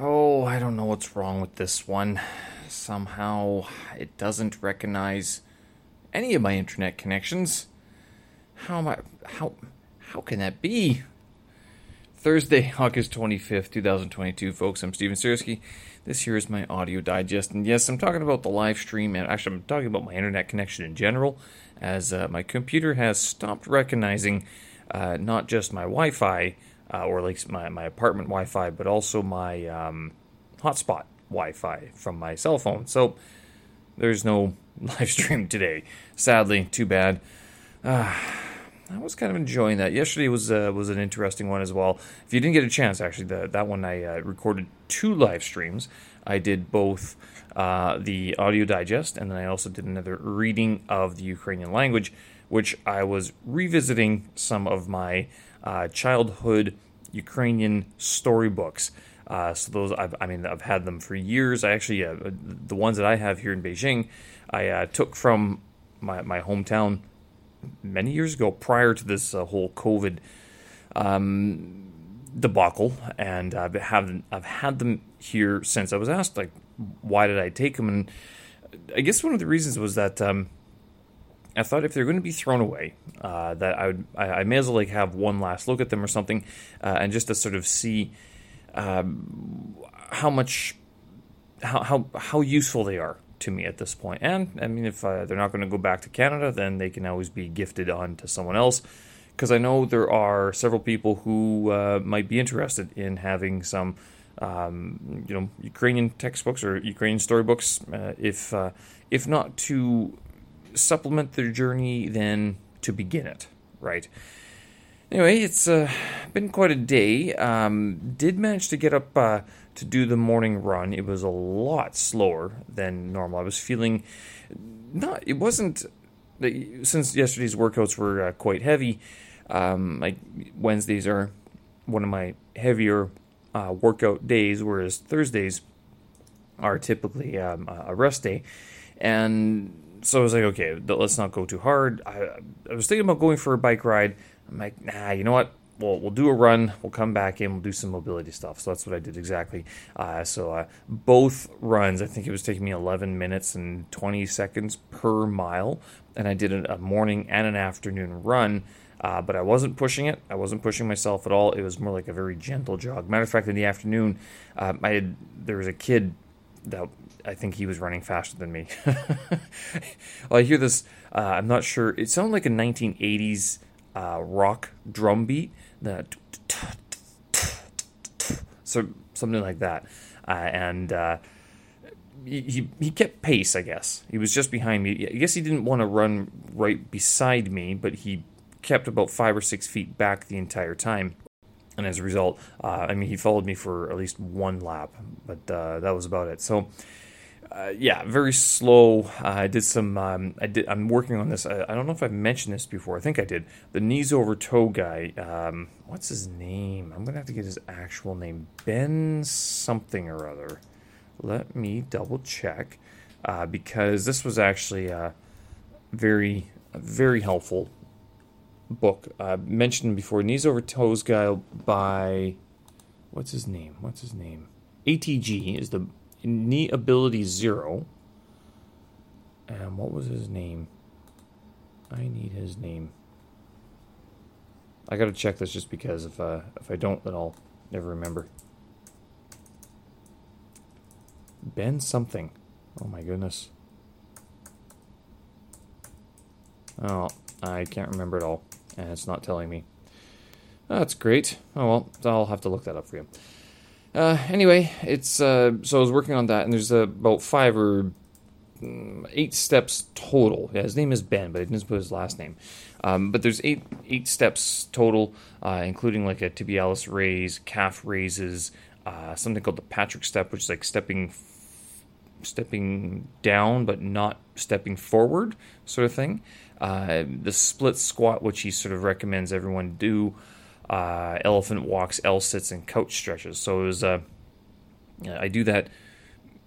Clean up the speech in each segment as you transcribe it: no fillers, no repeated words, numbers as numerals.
Oh, I don't know what's wrong with this one. Somehow it doesn't recognize any of my internet connections. How can that be? Thursday, August 25th, 2022, folks. I'm Steven Sierski. This here is my audio digest. And yes, I'm talking about the live stream. And actually, I'm talking about my internet connection in general, as my computer has stopped recognizing not just my Wi-Fi, or at least my apartment Wi-Fi, but also my hotspot Wi-Fi from my cell phone. So there's no live stream today. Sadly, too bad. I was kind of enjoying that. Yesterday was an interesting one as well. If you didn't get a chance, actually, that one I recorded two live streams. I did both the audio digest, and then I also did another reading of the Ukrainian language, which I was revisiting some of my childhood Ukrainian storybooks. So those, I've had them for years. I actually, the ones that I have here in Beijing, I took from my hometown many years ago, prior to this whole COVID debacle, and I've had them here since. I was asked, like, why did I take them, and I guess one of the reasons was that I thought if they're going to be thrown away, that I may as well, like, have one last look at them or something, and just to sort of see how useful they are to me at this point. And I mean, if they're not going to go back to Canada, then they can always be gifted on to someone else, because I know there are several people who might be interested in having some Ukrainian textbooks or Ukrainian storybooks, if not to supplement their journey, then to begin it, right? Anyway, it's been quite a day. Did manage to get up to do the morning run. It was a lot slower than normal. I was feeling since yesterday's workouts were quite heavy. Like Wednesdays are one of my heavier workout days, whereas Thursdays are typically a rest day. And so I was like, okay, let's not go too hard. I was thinking about going for a bike ride. I'm like, nah, you know what? Well, we'll do a run, we'll come back in, we'll do some mobility stuff. So that's what I did exactly. So both runs, I think it was taking me 11 minutes and 20 seconds per mile. And I did a morning and an afternoon run, but I wasn't pushing it. I wasn't pushing myself at all. It was more like a very gentle jog. Matter of fact, in the afternoon, there was a kid that I think he was running faster than me. Well, I hear this, I'm not sure. It sounded like a 1980s rock drum beat, so something like that, and he kept pace. I guess he was just behind me. I guess he didn't want to run right beside me, but he kept about 5 or 6 feet back the entire time, and as a result, he followed me for at least one lap, but that was about it. So. Very slow. I did some. I'm working on this. I don't know if I've mentioned this before. I think I did. The knees over toe guy. What's his name? I'm gonna have to get his actual name. Ben something or other. Let me double check, because this was actually a very, very helpful book. Mentioned before. Knees over toes guy by. What's his name? ATG is the. Knee Ability Zero. And what was his name? I need his name. I gotta check this just because if I don't, then I'll never remember. Ben something. Oh my goodness. Oh, I can't remember at all. And it's not telling me. That's great. Oh well, I'll have to look that up for you. Anyway, it's so I was working on that, and there's about 5 or 8 steps total. Yeah, his name is Ben, but I didn't put his last name. But there's eight steps total, including like a tibialis raise, calf raises, something called the Patrick step, which is like stepping down but not stepping forward sort of thing. The split squat, which he sort of recommends everyone do. Elephant walks, L-sits, and couch stretches. So it was, I do that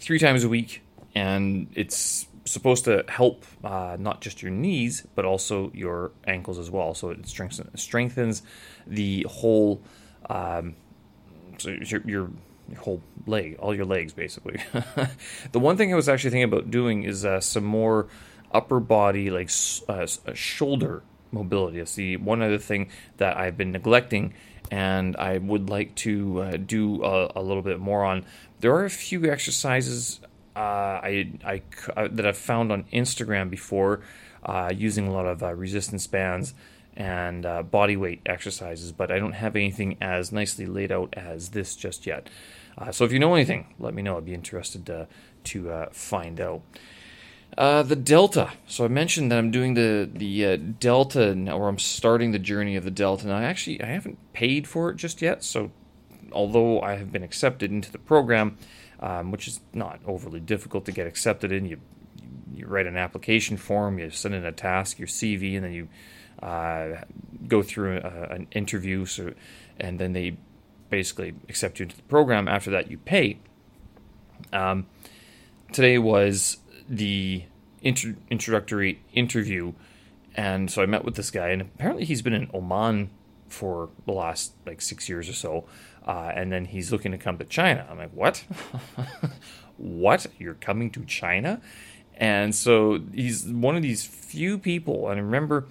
3 times a week, and it's supposed to help not just your knees, but also your ankles as well. So it strengthens the whole, so your your whole leg, all your legs, basically. The one thing I was actually thinking about doing is some more upper body, like shoulder mobility. That's the one other thing that I've been neglecting, and I would like to do a little bit more on. There are a few exercises that I've found on Instagram before, using a lot of resistance bands and body weight exercises, but I don't have anything as nicely laid out as this just yet. So if you know anything, let me know. I'd be interested to find out. The Delta. So I mentioned that I'm doing the Delta now, or I'm starting the journey of the Delta. Now, I haven't paid for it just yet, so although I have been accepted into the program, which is not overly difficult to get accepted in, you write an application form, you send in a task, your CV, and then you go through an interview, and then they basically accept you into the program. After that, you pay. Today was the introductory interview, and so I met with this guy, and apparently he's been in Oman for the last 6 years or so, and then he's looking to come to China. I'm like, what? What? You're coming to China? And so he's one of these few people, and I remember,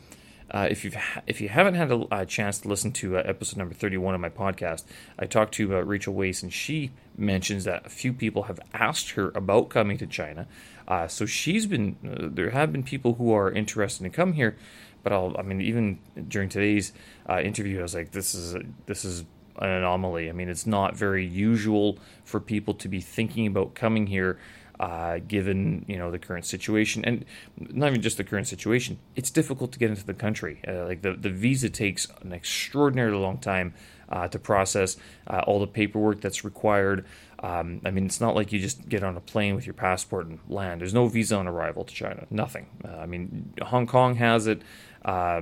if you haven't had a chance to listen to episode number 31 of my podcast, I talked to Rachel Ways, and she mentions that a few people have asked her about coming to China. So she's been there have been people who are interested to come here, but even during today's interview, I was like, this is an anomaly. I mean, it's not very usual for people to be thinking about coming here, given the current situation, and not even just the current situation. It's difficult to get into the country. The visa takes an extraordinarily long time to process, all the paperwork that's required. It's not like you just get on a plane with your passport and land. There's no visa on arrival to China. Nothing. Hong Kong has it. I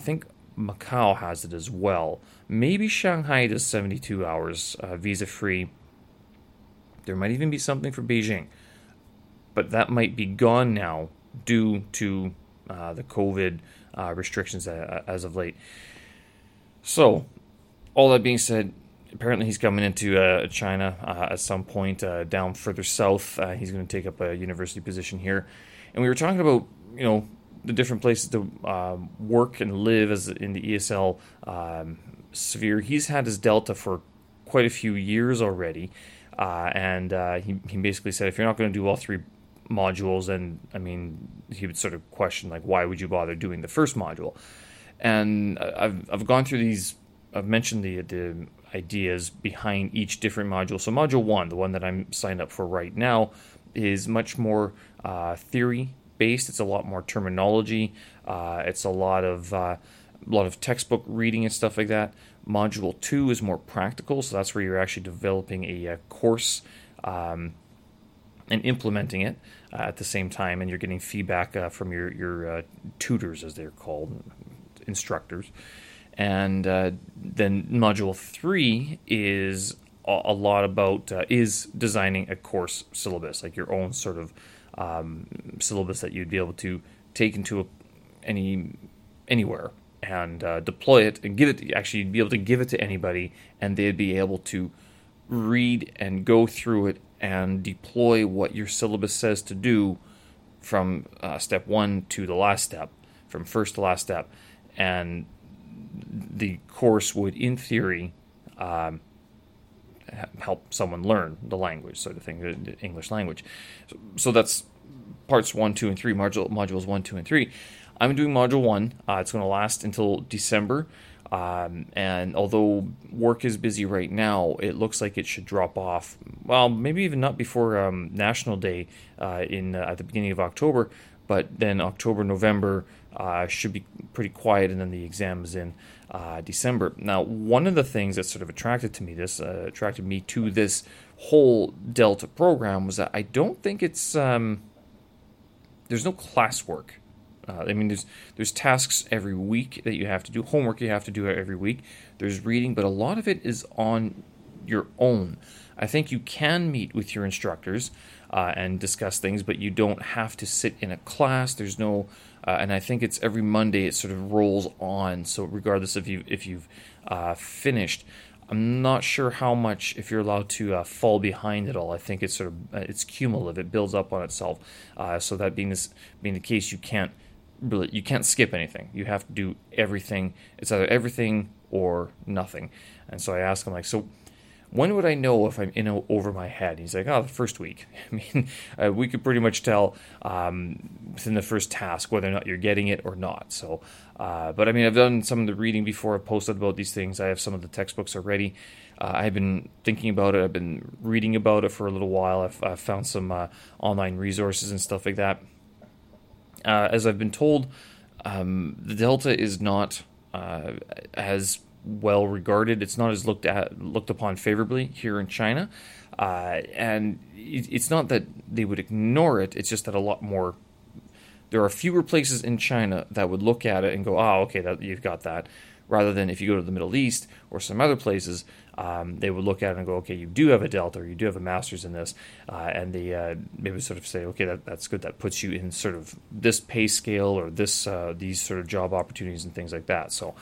think Macau has it as well. Maybe Shanghai does 72 hours visa-free. There might even be something for Beijing, but that might be gone now due to the COVID restrictions as of late. So, all that being said, apparently he's coming into China at some point down further south. He's going to take up a university position here, and we were talking about the different places to work and live as in the ESL sphere. He's had his Delta for quite a few years already. He basically said, if you're not going to do all three modules, then, he would sort of question, why would you bother doing the first module? And I've gone through these, I've mentioned the ideas behind each different module. So module one, the one that I'm signed up for right now, is much more theory-based. It's a lot more terminology. It's a lot of textbook reading and stuff like that. Module 2 is more practical, so that's where you're actually developing a course and implementing it at the same time, and you're getting feedback from your tutors, as they're called, instructors. And then Module 3 is a lot about is designing a course syllabus, like your own sort of syllabus that you'd be able to take into anywhere. And deploy it and you'd be able to give it to anybody, and they'd be able to read and go through it and deploy what your syllabus says to do from step one to the last step, from first to last step. And the course would, in theory, help someone learn the language, sort of thing, the English language. So that's parts 1, 2, and 3, modules 1, 2, and 3. I'm doing Module 1. It's going to last until December, and although work is busy right now, it looks like it should drop off, well, maybe even not before National Day at the beginning of October, but then October, November should be pretty quiet, and then the exam is in December. Now, one of the things that sort of attracted me to this whole Delta program was that I don't think it's, there's no classwork. There's tasks every week that you have to do, homework you have to do every week. There's reading, but a lot of it is on your own. I think you can meet with your instructors and discuss things, but you don't have to sit in a class. There's no, and I think it's every Monday it sort of rolls on. So regardless if you've finished, I'm not sure how much, if you're allowed to fall behind at all. I think it's sort of it's cumulative; it builds up on itself. So that being the case, you can't skip anything. You have to do everything. It's either everything or nothing. And so I asked him, like, so when would I know if I'm in over my head? And he's like, the first week. I mean, we could pretty much tell within the first task whether or not you're getting it or not. So, but I mean, I've done some of the reading before. I've posted about these things. I have some of the textbooks already. I've been thinking about it. I've been reading about it for a little while. I've found some online resources and stuff like that. As I've been told, the Delta is not as well regarded. It's not as looked upon favorably here in China, and it's not that they would ignore it. It's just that there are fewer places in China that would look at it and go, okay, that you've got that. Rather than if you go to the Middle East or some other places, they would look at it and go, okay, you do have a Delta, or you do have a Master's in this, and they maybe sort of say, okay, that's good. That puts you in sort of this pay scale or this these sort of job opportunities and things like that. So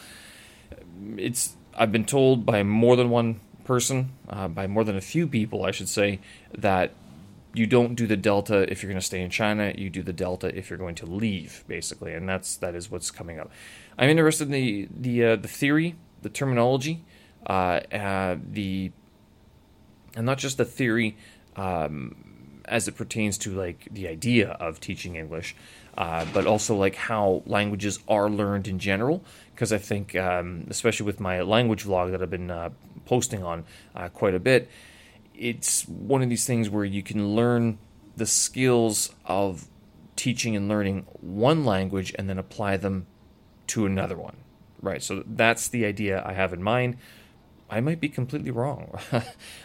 I've been told by more than one person, by more than a few people, I should say, that you don't do the Delta if you're going to stay in China. You do the Delta if you're going to leave, basically, and that is what's coming up. I'm interested in the theory, the terminology, and not just the theory as it pertains to like the idea of teaching English, but also like how languages are learned in general. Because I think, especially with my language vlog that I've been posting on quite a bit, it's one of these things where you can learn the skills of teaching and learning one language and then apply them to another one, right? So that's the idea I have in mind. I might be completely wrong,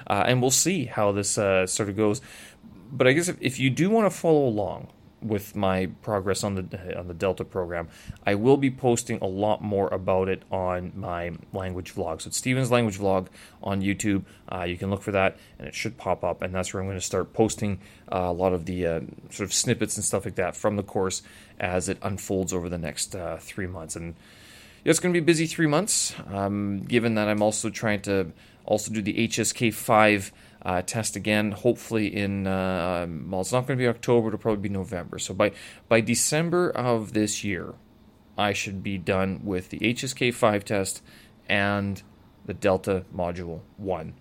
and we'll see how this sort of goes. But I guess if you do want to follow along with my progress on the Delta program, I will be posting a lot more about it on my language vlog. So it's Stephen's Language Vlog on YouTube. You can look for that, and it should pop up, and that's where I'm going to start posting a lot of the sort of snippets and stuff like that from the course as it unfolds over the next 3 months. And it's going to be a busy 3 months, given that I'm also trying to also do the HSK-5 test again, hopefully in, well, it's not going to be October, it'll probably be November. So by December of this year, I should be done with the HSK-5 test and the Delta Module 1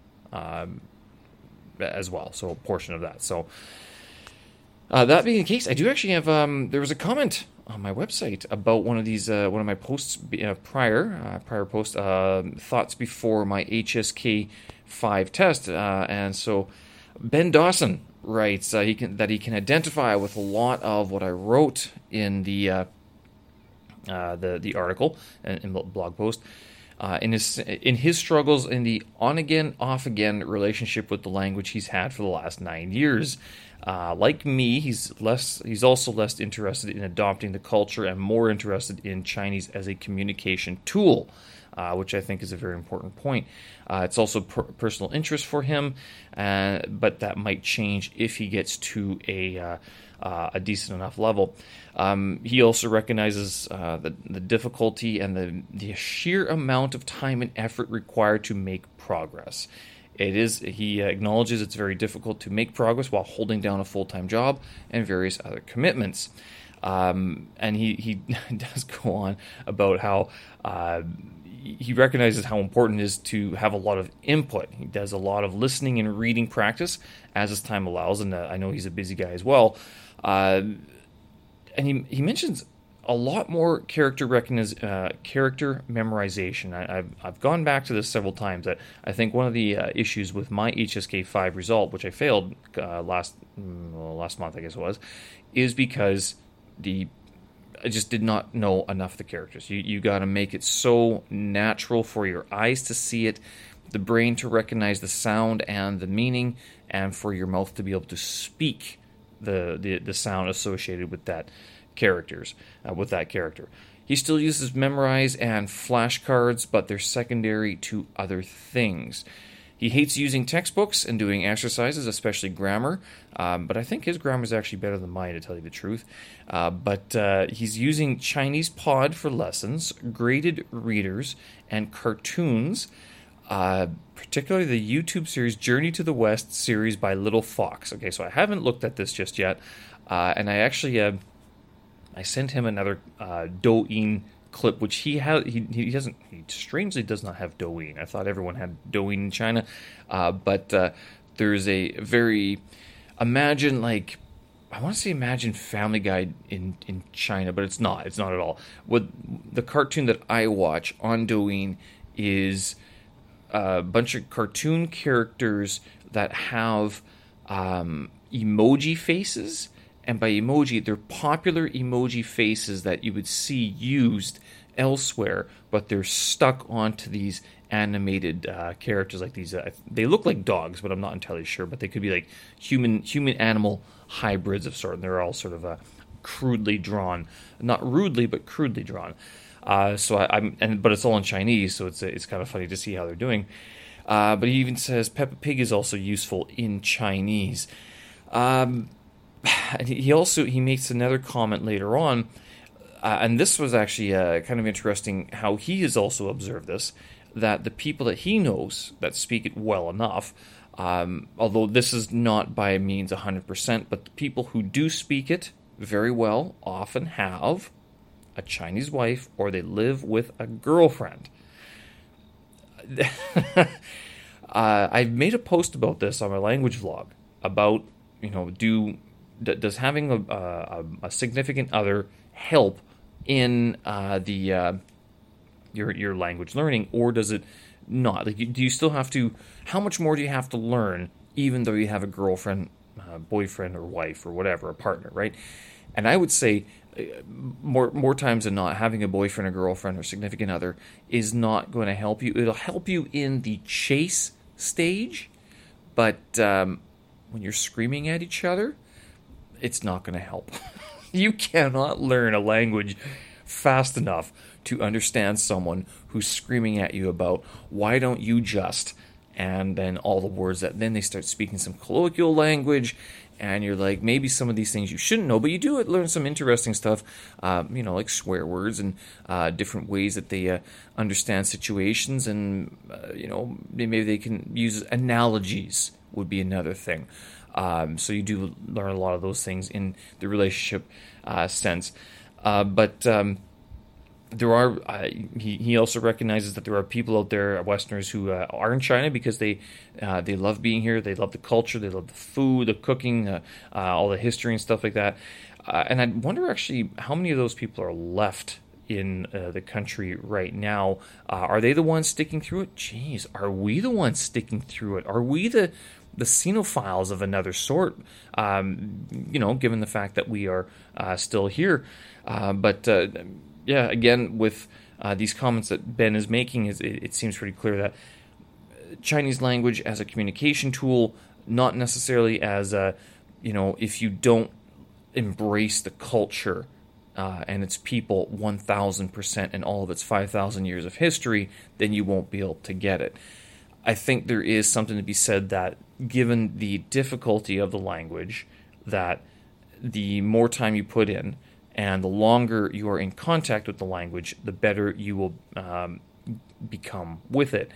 as well, so a portion of that. So that being the case, I do actually have, there was a comment on my website about one of my posts, prior post, thoughts before my HSK-5 test, and so Ben Dawson writes he can identify with a lot of what I wrote in the article and blog post in his struggles in the on again off again relationship with the language he's had for the last 9 years. Like me, he's also less interested in adopting the culture and more interested in Chinese as a communication tool, which I think is a very important point. It's also personal interest for him, but that might change if he gets to a decent enough level. He also recognizes the difficulty and the sheer amount of time and effort required to make progress. He acknowledges it's very difficult to make progress while holding down a full-time job and various other commitments. And he does go on about how he recognizes how important it is to have a lot of input. He does a lot of listening and reading practice as his time allows, and I know he's a busy guy as well. And he mentions a lot more character memorization. I've gone back to this several times. I think one of the issues with my HSK-5 result, which I failed last month, I guess it was, is because I just did not know enough of the characters. You got to make it so natural for your eyes to see it, the brain to recognize the sound and the meaning, and for your mouth to be able to speak the sound associated with that characters with that character. He still uses memorize and flashcards, but they're secondary to other things. He hates using textbooks and doing exercises, especially grammar, but I think his grammar is actually better than mine, to tell you the truth. But he's using Chinese Pod for lessons, graded readers, and cartoons. particularly the YouTube series Journey to the West series by Little Fox. Okay, so I haven't looked at this just yet, and I actually I sent him another Douyin clip, which he strangely does not have Douyin. I thought everyone had Douyin in China, but there's a very imagine Family Guy in China, but it's not at all. What the cartoon that I watch on Douyin is a bunch of cartoon characters that have emoji faces, and by emoji, they're popular emoji faces that you would see used elsewhere, but they're stuck onto these animated characters, like these. They look like dogs, but I'm not entirely sure. But they could be like human animal hybrids of sort, and they're all sort of crudely drawn, not rudely, but crudely drawn. But it's all in Chinese, so it's kind of funny to see how they're doing. But he even says Peppa Pig is also useful in Chinese. And he makes another comment later on, and this was actually kind of interesting how he has also observed this, that the people that he knows that speak it well enough, although this is not by means 100%, but the people who do speak it very well often have a Chinese wife or they live with a girlfriend. I've made a post about this on my language vlog about, does having a significant other help in your language learning, or does it not? Like, do you still have to? How much more do you have to learn, even though you have a girlfriend, boyfriend, or wife, or whatever, a partner, right? And I would say more times than not, having a boyfriend, a girlfriend, or significant other is not going to help you. It'll help you in the chase stage, but when you're screaming at each other, it's not going to help. You cannot learn a language fast enough to understand someone who's screaming at you about, why don't you just, and then all the words that, then they start speaking some colloquial language, and you're like, maybe some of these things you shouldn't know, but you do learn some interesting stuff, like swear words and different ways that they understand situations, and, maybe they can use analogies would be another thing. So you do learn a lot of those things in the relationship sense. There are, he also recognizes that there are people out there, Westerners, who are in China because they love being here, they love the culture, they love the food, the cooking, all the history and stuff like that. And I wonder actually how many of those people are left in the country right now. Are they the ones sticking through it? Jeez, are we the ones sticking through it? Are we the xenophiles of another sort, given the fact that we are still here? Yeah, again, with these comments that Ben is making, it seems pretty clear that Chinese language as a communication tool, not necessarily as a, if you don't embrace the culture and its people 1,000% and all of its 5,000 years of history, then you won't be able to get it. I think there is something to be said that given the difficulty of the language, that the more time you put in, and the longer you are in contact with the language, the better you will become with it.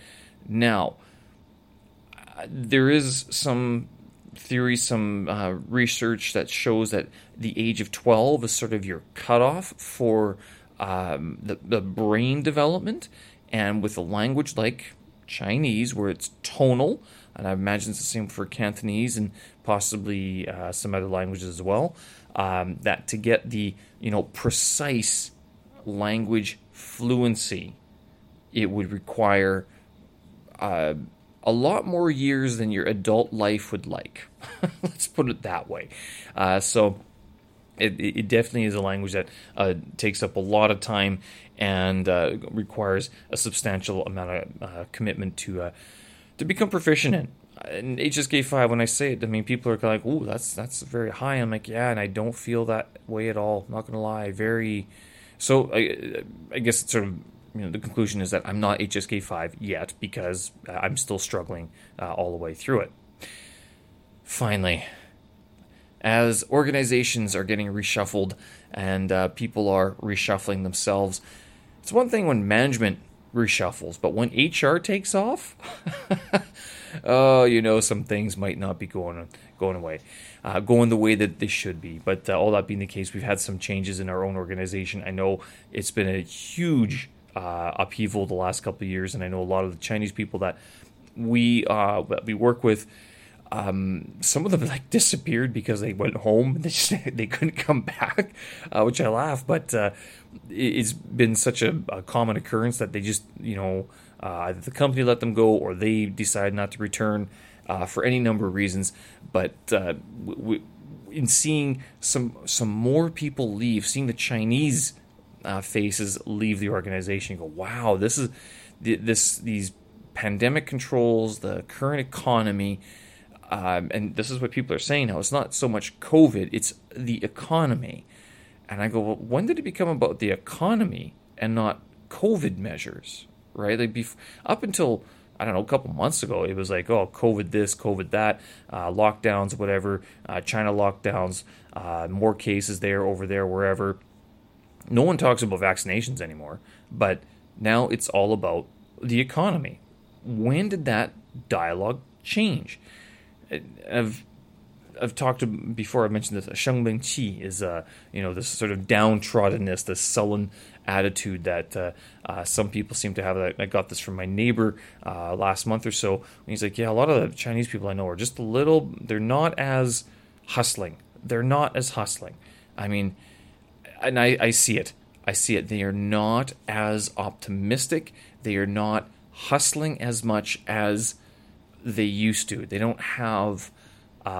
Now, there is some theory, some research that shows that the age of 12 is sort of your cutoff for the brain development. And with a language like Chinese, where it's tonal, and I imagine it's the same for Cantonese and possibly some other languages as well, that to get the precise language fluency, it would require a lot more years than your adult life would like. Let's put it that way. So it definitely is a language that takes up a lot of time and requires a substantial amount of commitment to become proficient in. In HSK-5, when I say it, I mean, people are kind of like, ooh, that's very high. I'm like, yeah, and I don't feel that way at all. I'm not going to lie. So I guess it's sort of, the conclusion is that I'm not HSK-5 yet because I'm still struggling all the way through it. Finally, as organizations are getting reshuffled and people are reshuffling themselves, it's one thing when management reshuffles. But when HR takes off, oh, you know, some things might not be going the way that they should be. But all that being the case, we've had some changes in our own organization. I know it's been a huge upheaval the last couple of years, and I know a lot of the Chinese people that we work with, some of them like disappeared because they went home and they couldn't come back, which I laugh, but it's been such a common occurrence that they just, you know, either the company let them go or they decide not to return for any number of reasons. But in seeing some more people leave, seeing the Chinese faces leave the organization, you go, wow, these pandemic controls, the current economy. And this is what people are saying now. It's not so much COVID, it's the economy. And I go, well, when did it become about the economy and not COVID measures, right? Like up until, I don't know, a couple months ago, it was like, oh, COVID this, COVID that, lockdowns, whatever, China lockdowns, more cases there, over there, wherever. No one talks about vaccinations anymore, but now it's all about the economy. When did that dialogue change? I've talked to, before I mentioned this, shang beng qi is this sort of downtroddenness, this sullen attitude that some people seem to have. I got this from my neighbor last month or so, and he's like, yeah, a lot of the Chinese people I know are just a little, they're not as hustling. I mean, and I see it, they are not as optimistic, they are not hustling as much as they used to. They don't have, they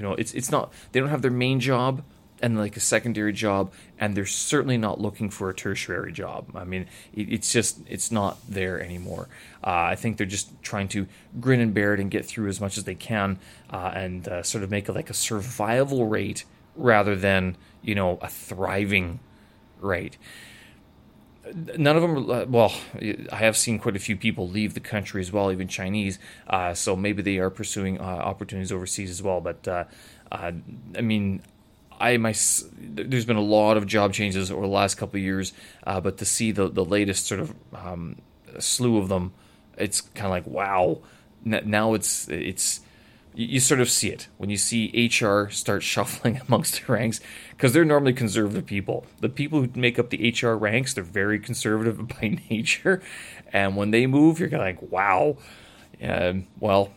don't have their main job and like a secondary job, and they're certainly not looking for a tertiary job. I mean, it's not there anymore. I think they're just trying to grin and bear it and get through as much as they can, and sort of make a survival rate rather than, you know, a thriving rate. None of them, well, I have seen quite a few people leave the country as well, even Chinese, so maybe they are pursuing opportunities overseas as well. But, I mean, there's been a lot of job changes over the last couple of years, but to see the latest sort of slew of them, it's kind of like, wow. Now it's you sort of see it when you see HR start shuffling amongst the ranks, because they're normally conservative people. The people who make up the HR ranks, they're very conservative by nature. And when they move, you're kind of like, wow, well,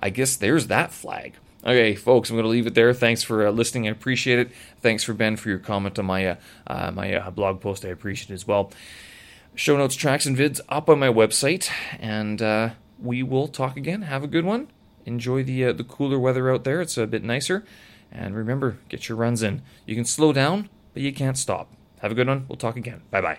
I guess there's that flag. Okay, folks, I'm going to leave it there. Thanks for listening. I appreciate it. Thanks for Ben for your comment on my my blog post. I appreciate it as well. Show notes, tracks, and vids up on my website. And we will talk again. Have a good one. Enjoy the cooler weather out there. It's a bit nicer. And remember, get your runs in. You can slow down, but you can't stop. Have a good one. We'll talk again. Bye-bye.